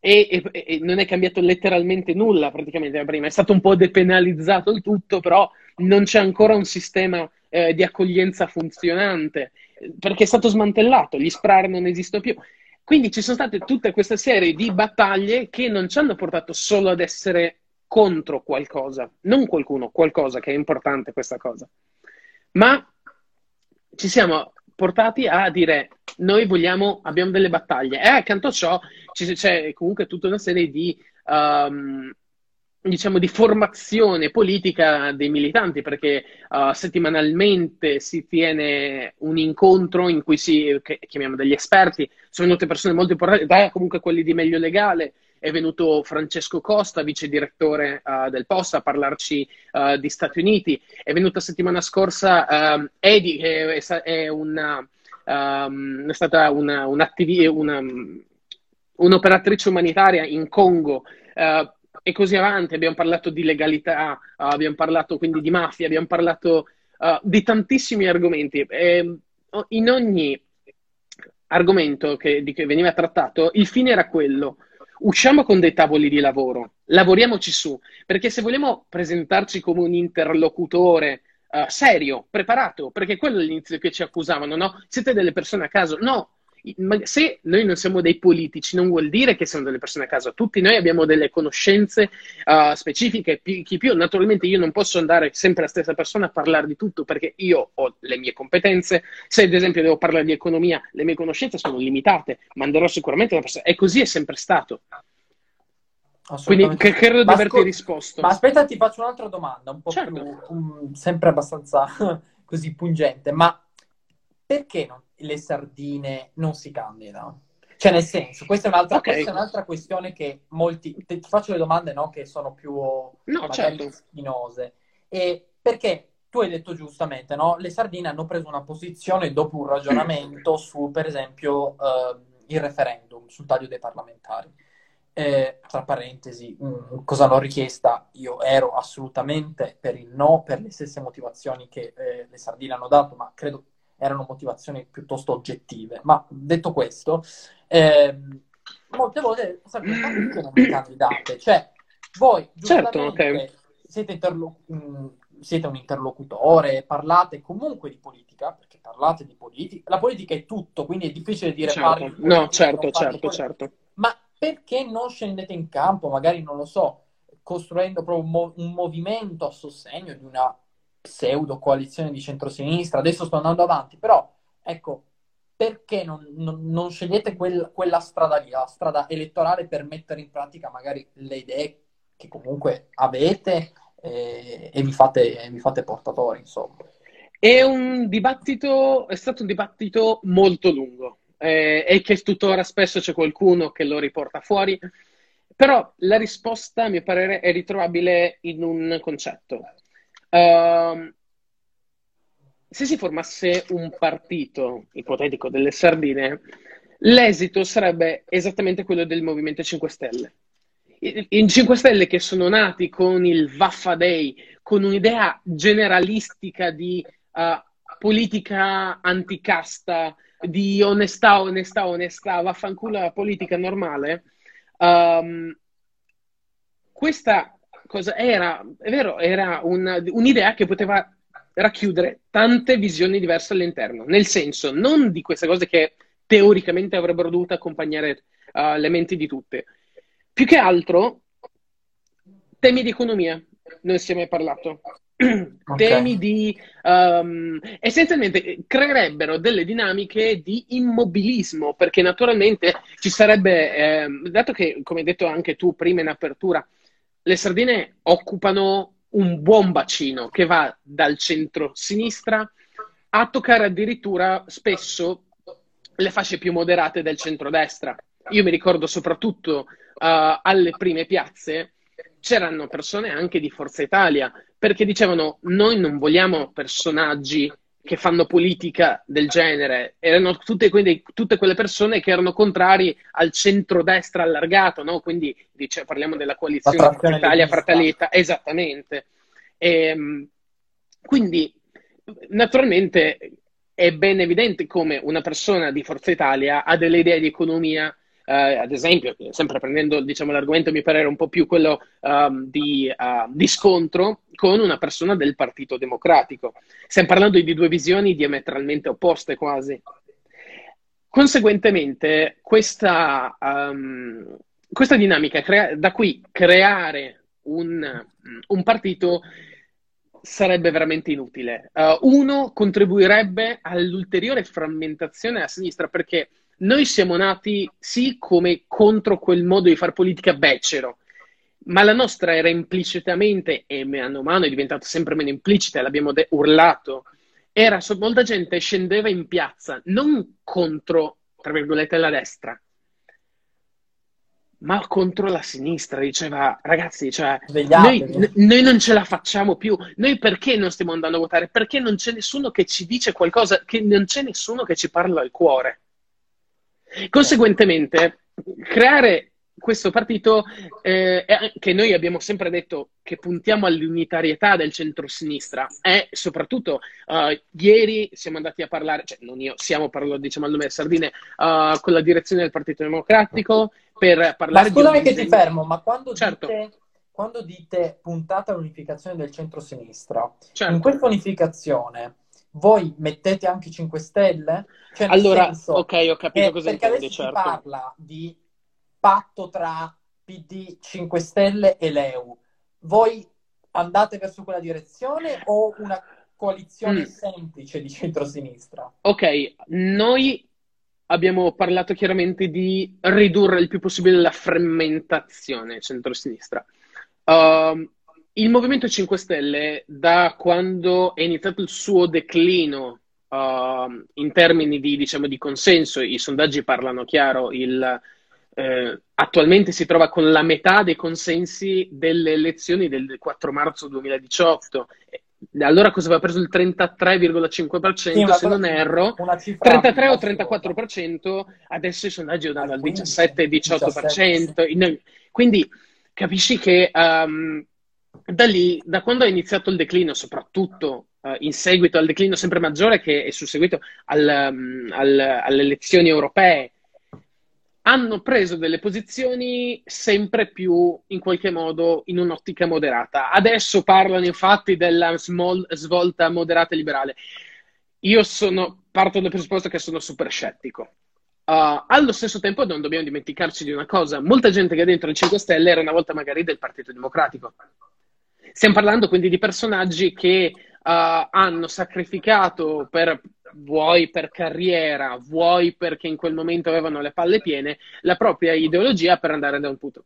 e non è cambiato letteralmente nulla praticamente da prima, è stato un po' depenalizzato il tutto, però non c'è ancora un sistema di accoglienza funzionante, perché è stato smantellato, gli SPRAR non esistono più. Quindi ci sono state tutta questa serie di battaglie che non ci hanno portato solo ad essere contro qualcosa, non qualcuno, qualcosa, che è importante questa cosa, ma ci siamo portati a dire noi abbiamo delle battaglie, e accanto a ciò c'è comunque tutta una serie di formazione politica dei militanti, perché settimanalmente si tiene un incontro in cui che chiamiamo degli esperti, sono venute persone molto importanti, comunque quelli di Meglio Legale, è venuto Francesco Costa, vice direttore del Post, a parlarci di Stati Uniti, è venuta settimana scorsa Edi, che è stata un'operatrice umanitaria in Congo, e così avanti. Abbiamo parlato di legalità, abbiamo parlato quindi di mafia, abbiamo parlato di tantissimi argomenti. In ogni argomento di cui veniva trattato, il fine era quello: usciamo con dei tavoli di lavoro, lavoriamoci su, perché se vogliamo presentarci come un interlocutore serio, preparato, perché quello è l'inizio che ci accusavano, no? Siete delle persone a caso? No. Se noi non siamo dei politici, non vuol dire che siamo delle persone a caso. Tutti noi abbiamo delle conoscenze specifiche, chi più. Naturalmente io non posso andare sempre la stessa persona a parlare di tutto, perché io ho le mie competenze. Se ad esempio devo parlare di economia, le mie conoscenze sono limitate, manderò sicuramente una persona. E così è sempre stato. Quindi credo di averti risposto. Ma aspetta, ti faccio un'altra domanda, un po' certo. più sempre abbastanza così pungente, ma perché no? Le sardine non si candidano? Cioè, nel senso, questa è un'altra questione che molti... Ti faccio le domande, no? Che sono più spinose. E perché tu hai detto giustamente, no? Le sardine hanno preso una posizione dopo un ragionamento su, per esempio, il referendum sul taglio dei parlamentari. Tra parentesi, cosa l'ho richiesta? Io ero assolutamente per il no, per le stesse motivazioni che le sardine hanno dato, ma credo erano motivazioni piuttosto oggettive. Ma detto questo, molte volte non vi candidate. Cioè, voi giustamente siete un interlocutore, parlate comunque di politica, perché parlate di politica. La politica è tutto, quindi è difficile dire parli di politica, ma perché non scendete in campo? Magari non lo so. costruendo proprio un movimento a sostegno di una pseudo coalizione di centrosinistra. Adesso sto andando avanti, però ecco, perché non scegliete quella strada lì, la strada elettorale, per mettere in pratica magari le idee che comunque avete e vi fate portatori, insomma? È stato un dibattito molto lungo e che tuttora spesso c'è qualcuno che lo riporta fuori, però la risposta, a mio parere, è ritrovabile in un concetto. Se si formasse un partito ipotetico delle Sardine, l'esito sarebbe esattamente quello del Movimento 5 Stelle. In 5 Stelle che sono nati con il Vaffa Day, con un'idea generalistica di politica anticasta, di onestà, vaffanculo alla politica normale, questa cosa era un'idea che poteva racchiudere tante visioni diverse all'interno, nel senso non di queste cose che teoricamente avrebbero dovuto accompagnare le menti di tutte, più che altro temi di economia, noi si è mai parlato, okay. Temi di essenzialmente creerebbero delle dinamiche di immobilismo, perché naturalmente ci sarebbe dato che, come hai detto anche tu prima in apertura, le Sardine occupano un buon bacino che va dal centro-sinistra a toccare addirittura spesso le fasce più moderate del centrodestra. Io mi ricordo soprattutto alle prime piazze c'erano persone anche di Forza Italia, perché dicevano noi non vogliamo personaggi che fanno politica del genere. Erano tutte quelle persone che erano contrari al centrodestra allargato, no? Quindi parliamo della coalizione Italia-Fratelli d'Italia, esattamente. E quindi naturalmente è ben evidente come una persona di Forza Italia ha delle idee di economia, ad esempio, sempre prendendo l'argomento, a mio parere, un po' più quello di scontro con una persona del Partito Democratico. Stiamo parlando di due visioni diametralmente opposte quasi. Conseguentemente, questa dinamica, da qui creare un partito sarebbe veramente inutile. Uno, contribuirebbe all'ulteriore frammentazione a sinistra, perché noi siamo nati, sì, come contro quel modo di far politica becero, ma la nostra era implicitamente, e mano a mano è diventata sempre meno implicita, l'abbiamo urlato, molta gente scendeva in piazza, non contro, tra virgolette, la destra, ma contro la sinistra, diceva, ragazzi, cioè, noi non ce la facciamo più, noi perché non stiamo andando a votare? Perché non c'è nessuno che ci dice qualcosa, che non c'è nessuno che ci parla al cuore. Conseguentemente, creare questo partito, che noi abbiamo sempre detto che puntiamo all'unitarietà del centro-sinistra, è soprattutto, ieri siamo andati a parlare, cioè non io, parlo al nome delle Sardine, con la direzione del Partito Democratico, per parlare di... Ma scusami che ti fermo, ma quando dite puntate all'unificazione del centro-sinistra, certo, in questa unificazione voi mettete anche 5 Stelle? Cioè, allora, senso, ok, ho capito cosa intendi, perché adesso certo, si parla di patto tra PD, 5 Stelle e LeU. Voi andate verso quella direzione o una coalizione semplice di centrosinistra? Ok, noi abbiamo parlato chiaramente di ridurre il più possibile la frammentazione centrosinistra. Il Movimento 5 Stelle, da quando è iniziato il suo declino in termini di consenso, i sondaggi parlano chiaro, attualmente si trova con la metà dei consensi delle elezioni del 4 marzo 2018. Allora cosa aveva preso? Il 33,5%, sì, se non erro, 33 o 34%, adesso i sondaggi danno al 17-18%. Sì. Quindi capisci che... da lì, da quando è iniziato il declino, soprattutto in seguito al declino sempre maggiore che è susseguito alle elezioni europee, hanno preso delle posizioni sempre più, in qualche modo, in un'ottica moderata. Adesso parlano infatti della svolta moderata e liberale. Io parto dal presupposto che sono super scettico. Allo stesso tempo non dobbiamo dimenticarci di una cosa: molta gente che è dentro il 5 Stelle era una volta magari del Partito Democratico. Stiamo parlando quindi di personaggi che hanno sacrificato vuoi per carriera, vuoi perché in quel momento avevano le palle piene, la propria ideologia per andare da un punto.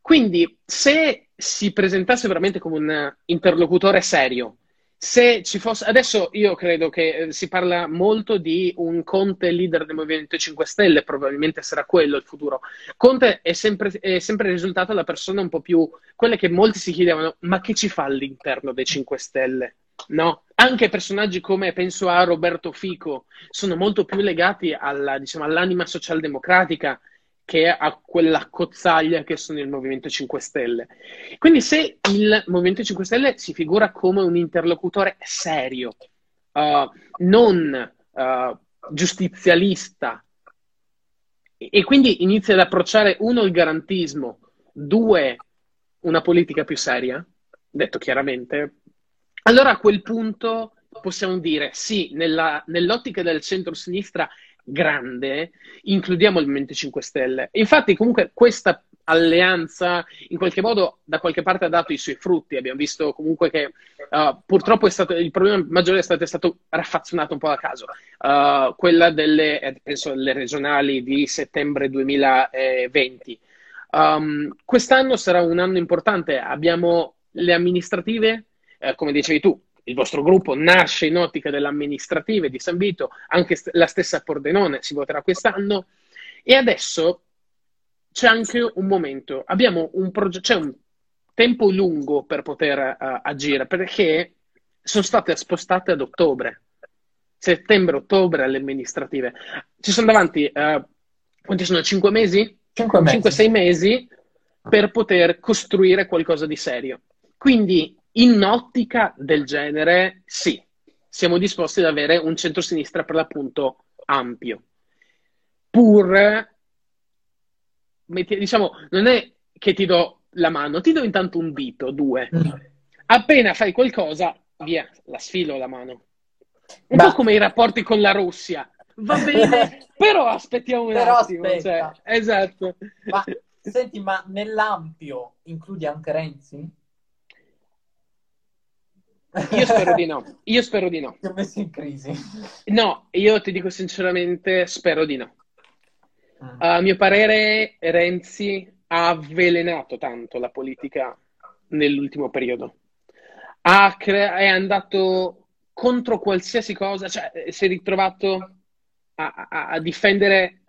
Quindi se si presentasse veramente come un interlocutore serio, se ci fosse... Adesso io credo che si parla molto di un Conte leader del Movimento 5 Stelle, probabilmente sarà quello il futuro. Conte è sempre risultato la persona un po' più... quella che molti si chiedevano, ma che ci fa all'interno dei 5 Stelle? No? Anche personaggi come, penso a Roberto Fico, sono molto più legati alla, diciamo, all'anima socialdemocratica che a quella cozzaglia che sono il Movimento 5 Stelle. Quindi se il Movimento 5 Stelle si figura come un interlocutore serio, non giustizialista, e quindi inizia ad approcciare, uno, il garantismo, due, una politica più seria, detto chiaramente, allora a quel punto possiamo dire sì, nell'ottica del centro-sinistra grande includiamo il Movimento 5 Stelle. Infatti comunque questa alleanza in qualche modo da qualche parte ha dato i suoi frutti. Abbiamo visto comunque che purtroppo il problema maggiore è stato raffazzonato un po' a caso, quella penso delle regionali di settembre 2020. Quest'anno sarà un anno importante. Abbiamo le amministrative, come dicevi tu. Il vostro gruppo nasce in ottica delle amministrative di San Vito, anche la stessa Pordenone si voterà quest'anno, e adesso c'è anche un momento, c'è un tempo lungo per poter agire, perché sono state spostate ad ottobre, settembre-ottobre alle amministrative. Ci sono davanti, quanti sono, 5 mesi? 5-6 mesi per poter costruire qualcosa di serio. Quindi in un'ottica del genere, sì, siamo disposti ad avere un centrosinistra per l'appunto ampio. Pur, diciamo, non è che ti do la mano, ti do intanto un dito, due. Appena fai qualcosa, via, la sfilo la mano. Un po' come i rapporti con la Russia. Va bene, però aspettiamo un attimo. Cioè, esatto. Ma, senti, ma nell'ampio includi anche Renzi? Io spero di no, io spero di no. Ti ho messo in crisi. No, io ti dico sinceramente, spero di no. A mio parere Renzi ha avvelenato tanto la politica nell'ultimo periodo. È andato contro qualsiasi cosa, cioè si è ritrovato a difendere...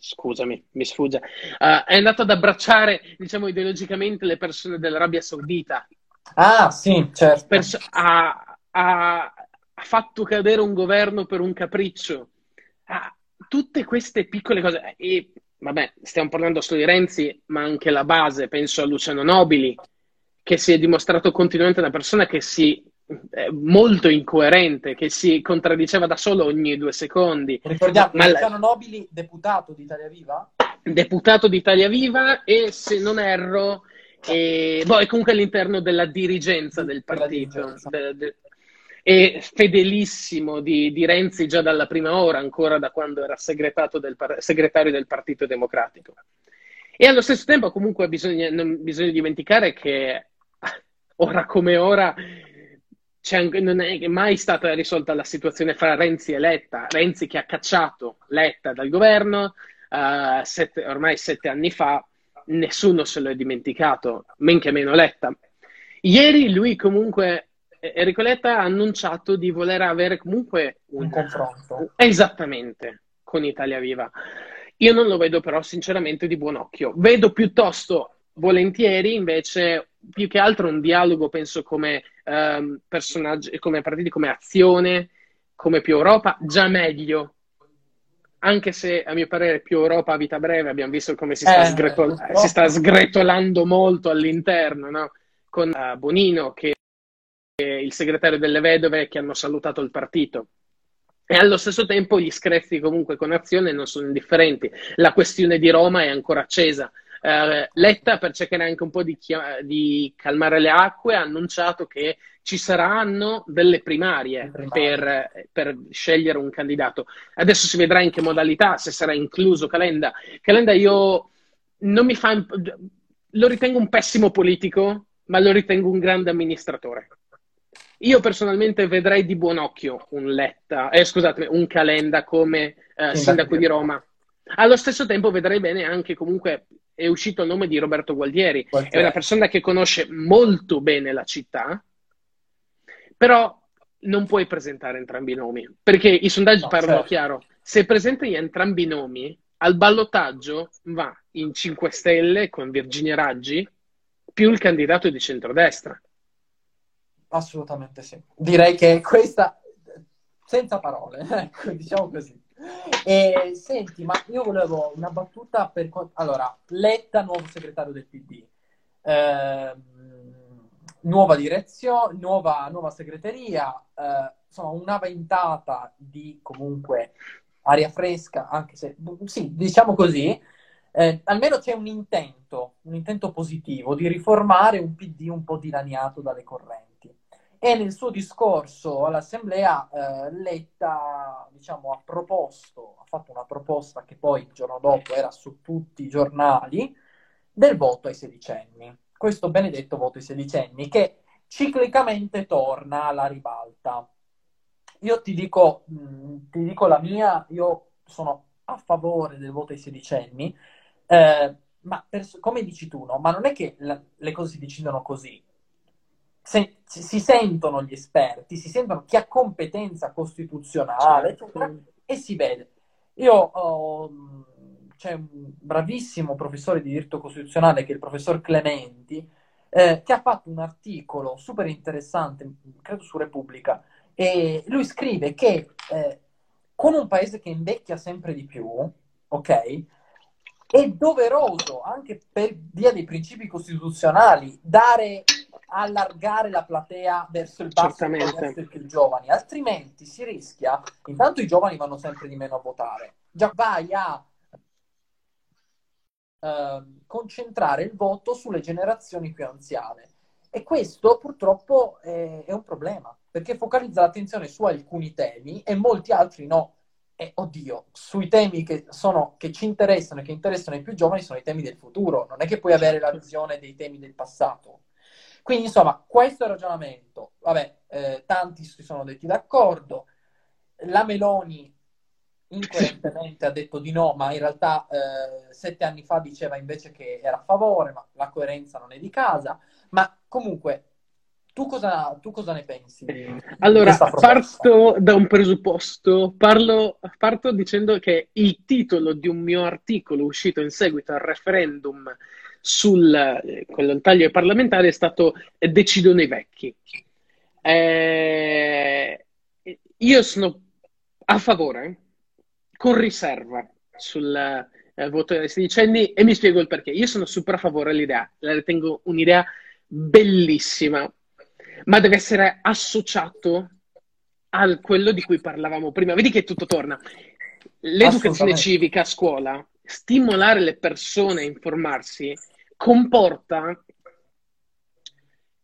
scusami, mi sfugge. È andato ad abbracciare, diciamo, ideologicamente le persone dell'Arabia Saudita. Ah, sì, certo. Ha fatto cadere un governo per un capriccio. Tutte queste piccole cose. E, vabbè, stiamo parlando solo di Renzi, ma anche la base. Penso a Luciano Nobili, che si è dimostrato continuamente una persona che molto incoerente, che si contraddiceva da solo ogni 2 secondi. Ricordiamo, Luciano Nobili, deputato di Italia Viva? Deputato di Italia Viva e, se non erro, è comunque all'interno della dirigenza del partito. È fedelissimo di Renzi già dalla prima ora, ancora da quando era segretario del Partito Democratico. E allo stesso tempo comunque non bisogna dimenticare che ora come ora non è mai stata risolta la situazione fra Renzi e Letta. Renzi che ha cacciato Letta dal governo ormai 7 anni fa, nessuno se lo è dimenticato, men che meno Letta. Ieri lui comunque, Enrico Letta, ha annunciato di voler avere comunque un confronto. Esattamente, con Italia Viva. Io non lo vedo però sinceramente di buon occhio. Vedo piuttosto volentieri invece più che altro un dialogo, penso, come personaggi, come partiti, come Azione, come Più Europa, già meglio, anche se a mio parere Più Europa a vita breve abbiamo visto come si sta sgretolando molto all'interno, no? Con Bonino, che è il segretario delle vedove, che hanno salutato il partito. E allo stesso tempo gli screzi comunque con Azione non sono indifferenti. La questione di Roma è ancora accesa. Letta, per cercare anche un po' di calmare le acque, ha annunciato che ci saranno delle primarie per scegliere un candidato. Adesso si vedrà in che modalità, se sarà incluso Calenda. Calenda io non mi fa... lo ritengo un pessimo politico, ma lo ritengo un grande amministratore. Io personalmente vedrei di buon occhio un Letta, scusatemi, un Calenda come sindaco di Roma. Allo stesso tempo vedrei bene anche, comunque, è uscito il nome di Roberto Gualdieri. È una persona che conosce molto bene la città, però non puoi presentare entrambi i nomi, perché i sondaggi parlano chiaro. Se presenti entrambi i nomi, al ballottaggio va in 5 Stelle con Virginia Raggi più il candidato di centrodestra. Assolutamente sì. Direi che questa... senza parole, ecco, diciamo così. E, senti, ma io volevo una battuta per... Allora, Letta, nuovo segretario del PD. Nuova direzione, nuova segreteria, insomma una ventata di comunque aria fresca, anche se, sì, diciamo così, almeno c'è un intento positivo di riformare un PD un po' dilaniato dalle correnti. E nel suo discorso all'assemblea Letta, diciamo, ha fatto una proposta che poi il giorno dopo era su tutti i giornali, del voto ai sedicenni. Questo benedetto voto ai sedicenni, che ciclicamente torna alla ribalta. Io ti dico la mia, io sono a favore del voto ai sedicenni, ma come dici tu, no? Ma non è che le cose si decidono così. Si sentono gli esperti, si sentono chi ha competenza costituzionale, eccetera, e si vede. C'è un bravissimo professore di diritto costituzionale, che è il professor Clementi, che ha fatto un articolo super interessante, credo su Repubblica, e lui scrive che con un paese che invecchia sempre di più, ok, è doveroso, anche per via dei principi costituzionali, allargare la platea verso il basso e verso i più giovani, altrimenti si rischia, intanto i giovani vanno sempre di meno a votare, già vai a concentrare il voto sulle generazioni più anziane, e questo purtroppo è un problema, perché focalizza l'attenzione su alcuni temi e molti altri no. E oddio, sui temi che ci interessano e che interessano i più giovani sono i temi del futuro, non è che puoi avere la visione dei temi del passato. Quindi insomma, questo è il ragionamento. Vabbè, tanti si sono detti d'accordo, la Meloni incoerentemente ha detto di no, ma in realtà 7 anni fa diceva invece che era a favore, ma la coerenza non è di casa. Ma comunque tu cosa ne pensi? Allora, parto da un presupposto, parto dicendo che il titolo di un mio articolo uscito in seguito al referendum sul taglio parlamentare è stato "Decidono i vecchi". Io sono a favore con riserva sul voto dei sedicenni, e mi spiego il perché. Io sono super a favore dell'idea, la ritengo un'idea bellissima, ma deve essere associato a quello di cui parlavamo prima. Vedi che tutto torna. L'educazione civica a scuola, stimolare le persone a informarsi, comporta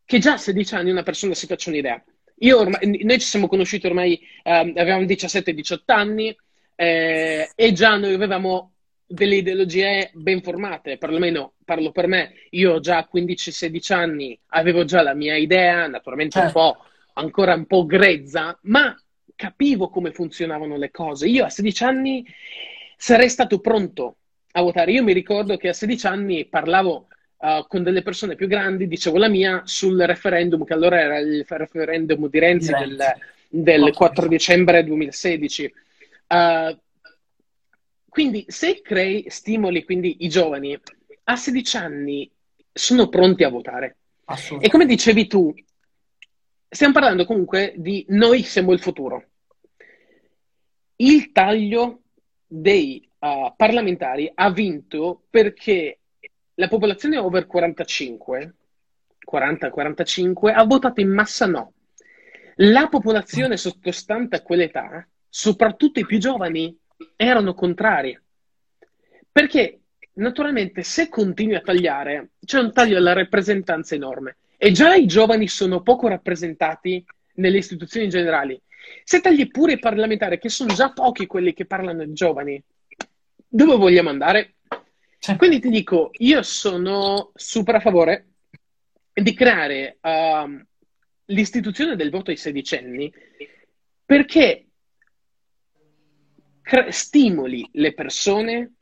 che già a 16 anni una persona si faccia un'idea. Noi ci siamo conosciuti ormai, avevamo 17-18 anni, e già noi avevamo delle ideologie ben formate, perlomeno parlo per me. Io già a 15-16 anni avevo già la mia idea, naturalmente ancora un po' grezza, ma capivo come funzionavano le cose. Io a 16 anni sarei stato pronto a votare. Io mi ricordo che a 16 anni parlavo con delle persone più grandi, dicevo la mia sul referendum, che allora era il referendum di Renzi del 4 dicembre 2016. Quindi se crei stimoli, quindi i giovani a 16 anni sono pronti a votare. E come dicevi tu, stiamo parlando comunque di noi siamo il futuro. Il taglio dei parlamentari ha vinto perché la popolazione over 45, 40-45, ha votato in massa no. La popolazione sottostante a quell'età, soprattutto i più giovani, erano contrari. Perché, naturalmente, se continui a tagliare, c'è un taglio alla rappresentanza enorme. E già i giovani sono poco rappresentati nelle istituzioni generali. Se tagli pure i parlamentari, che sono già pochi quelli che parlano ai giovani, dove vogliamo andare? Certo. Quindi ti dico, io sono super a favore di creare l'istituzione del voto ai sedicenni, perché stimoli le persone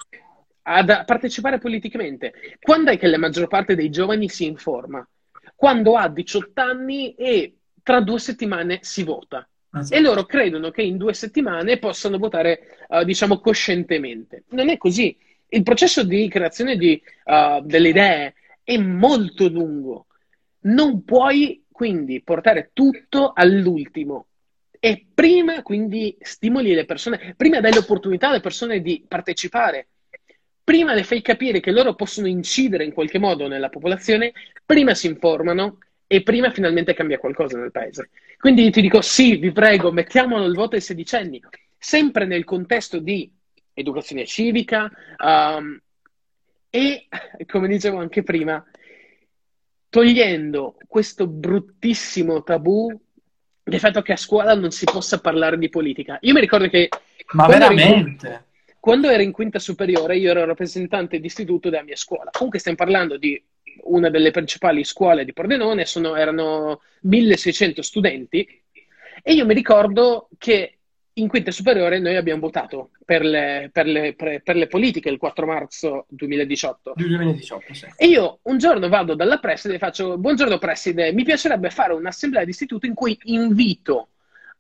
a partecipare politicamente. Quando è che la maggior parte dei giovani si informa? Quando ha 18 anni e tra 2 settimane si vota. E loro credono che in 2 settimane possano votare, diciamo, coscientemente. Non è così. Il processo di creazione delle idee è molto lungo. Non puoi quindi portare tutto all'ultimo. E prima, quindi, stimoli le persone. Prima dai l'opportunità alle persone di partecipare. Prima le fai capire che loro possono incidere in qualche modo nella popolazione. Prima si informano. E prima finalmente cambia qualcosa nel paese. Quindi ti dico, sì, vi prego, mettiamolo il voto ai sedicenni, sempre nel contesto di educazione civica e, come dicevo anche prima, togliendo questo bruttissimo tabù del fatto che a scuola non si possa parlare di politica. Io mi ricordo che... Ma veramente? Quando ero in quinta superiore, io ero rappresentante di istituto della mia scuola. Comunque stiamo parlando di una delle principali scuole di Pordenone, erano 1600 studenti, e io mi ricordo che in quinta superiore noi abbiamo votato per le politiche il 4 marzo 2018. 2018, sì. E io un giorno vado dalla preside e faccio: buongiorno preside, mi piacerebbe fare un'assemblea di istituto in cui invito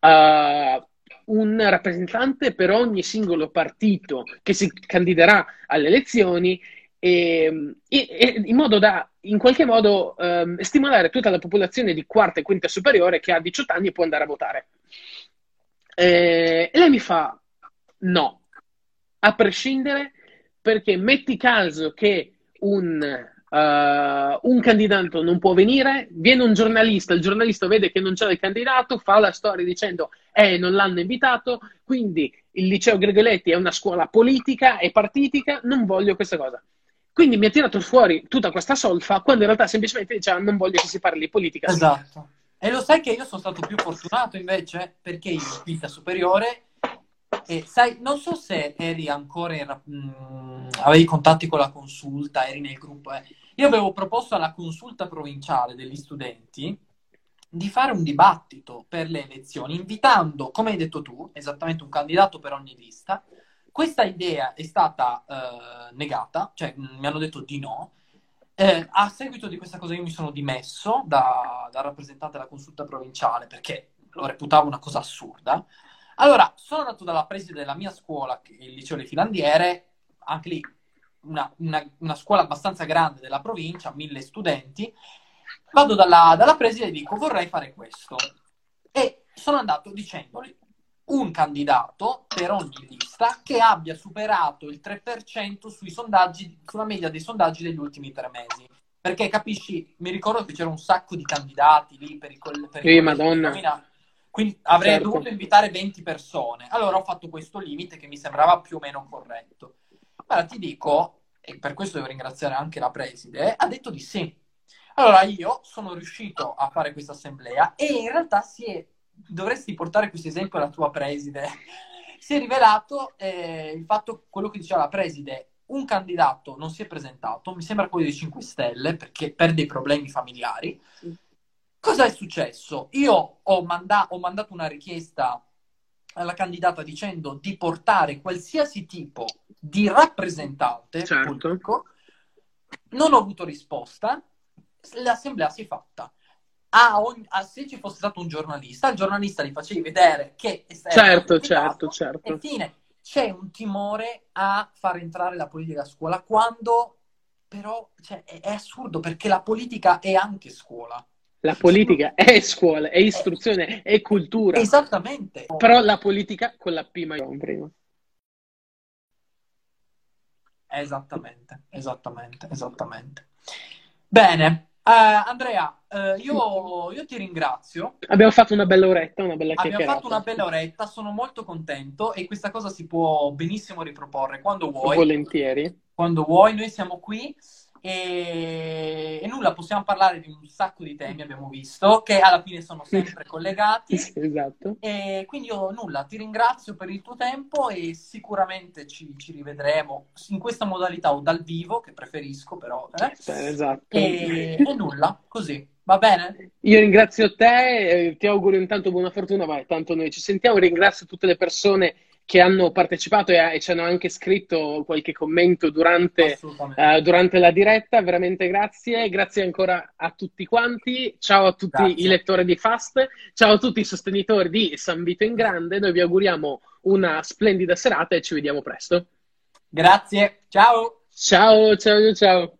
un rappresentante per ogni singolo partito che si candiderà alle elezioni, e in modo da in qualche modo stimolare tutta la popolazione di quarta e quinta superiore che ha 18 anni e può andare a votare. E lei mi fa: no, a prescindere, perché metti caso che un candidato non può venire, viene un giornalista, il giornalista vede che non c'è il candidato, fa la storia dicendo non l'hanno invitato, quindi il liceo Gregoletti è una scuola politica e partitica, non voglio questa cosa. Quindi mi ha tirato fuori tutta questa solfa, quando in realtà semplicemente diceva: non voglio che si parli di politica. Esatto. E lo sai che io sono stato più fortunato invece, perché in quinta superiore, sai, non so se eri ancora, avevi contatti con la consulta, eri nel gruppo. Io avevo proposto alla consulta provinciale degli studenti di fare un dibattito per le elezioni, invitando, come hai detto tu, esattamente un candidato per ogni lista. Questa idea è stata negata, cioè mi hanno detto di no. A seguito di questa cosa io mi sono dimesso da rappresentante della consulta provinciale, perché lo reputavo una cosa assurda. Allora, sono andato dalla preside della mia scuola, il liceo Le Filandiere, anche lì una scuola abbastanza grande della provincia, 1000 studenti. Vado dalla preside e dico: vorrei fare questo. E sono andato dicendoli: un candidato per ogni lista che abbia superato il 3% sui sondaggi, sulla media dei sondaggi degli ultimi 3 mesi. Perché, capisci, mi ricordo che c'era un sacco di candidati lì per Madonna. Quindi avrei dovuto invitare 20 persone. Allora ho fatto questo limite che mi sembrava più o meno corretto. Allora ti dico, e per questo devo ringraziare anche la preside, ha detto di sì. Allora io sono riuscito a fare questa assemblea, e in realtà dovresti portare questo esempio alla tua preside. Si è rivelato il fatto, quello che diceva la preside: un candidato non si è presentato, mi sembra quello dei 5 Stelle, perché per dei problemi familiari. Cosa è successo? Io ho mandato una richiesta alla candidata dicendo di portare qualsiasi tipo di rappresentante, certo, politico. Non ho avuto risposta, l'assemblea si è fatta. Se ci fosse stato un giornalista, il giornalista gli facevi vedere che è stato, certo. E fine. C'è un timore a far entrare la politica a scuola, quando però è assurdo, perché la politica è anche scuola. La politica è scuola, è istruzione, è cultura. Esattamente. Però la politica con la P maiuscola. Esattamente. Bene. Andrea, io ti ringrazio. Abbiamo fatto una bella oretta, una bella chiacchierata. Sono molto contento, e questa cosa si può benissimo riproporre quando vuoi. Volentieri. Quando vuoi, noi siamo qui. e nulla, possiamo parlare di un sacco di temi, abbiamo visto, che alla fine sono sempre collegati. Esatto. E quindi io nulla, ti ringrazio per il tuo tempo e sicuramente ci rivedremo in questa modalità o dal vivo, che preferisco però. Esatto. E nulla, così. Va bene? Io ringrazio te, ti auguro intanto buona fortuna, ma tanto noi ci sentiamo, ringrazio tutte le persone che hanno partecipato e ci hanno anche scritto qualche commento durante la diretta, veramente grazie, grazie ancora a tutti quanti, ciao a tutti i lettori di Fast, ciao a tutti i sostenitori di San Vito in Grande, noi vi auguriamo una splendida serata e ci vediamo presto. Grazie, ciao! Ciao, ciao, ciao!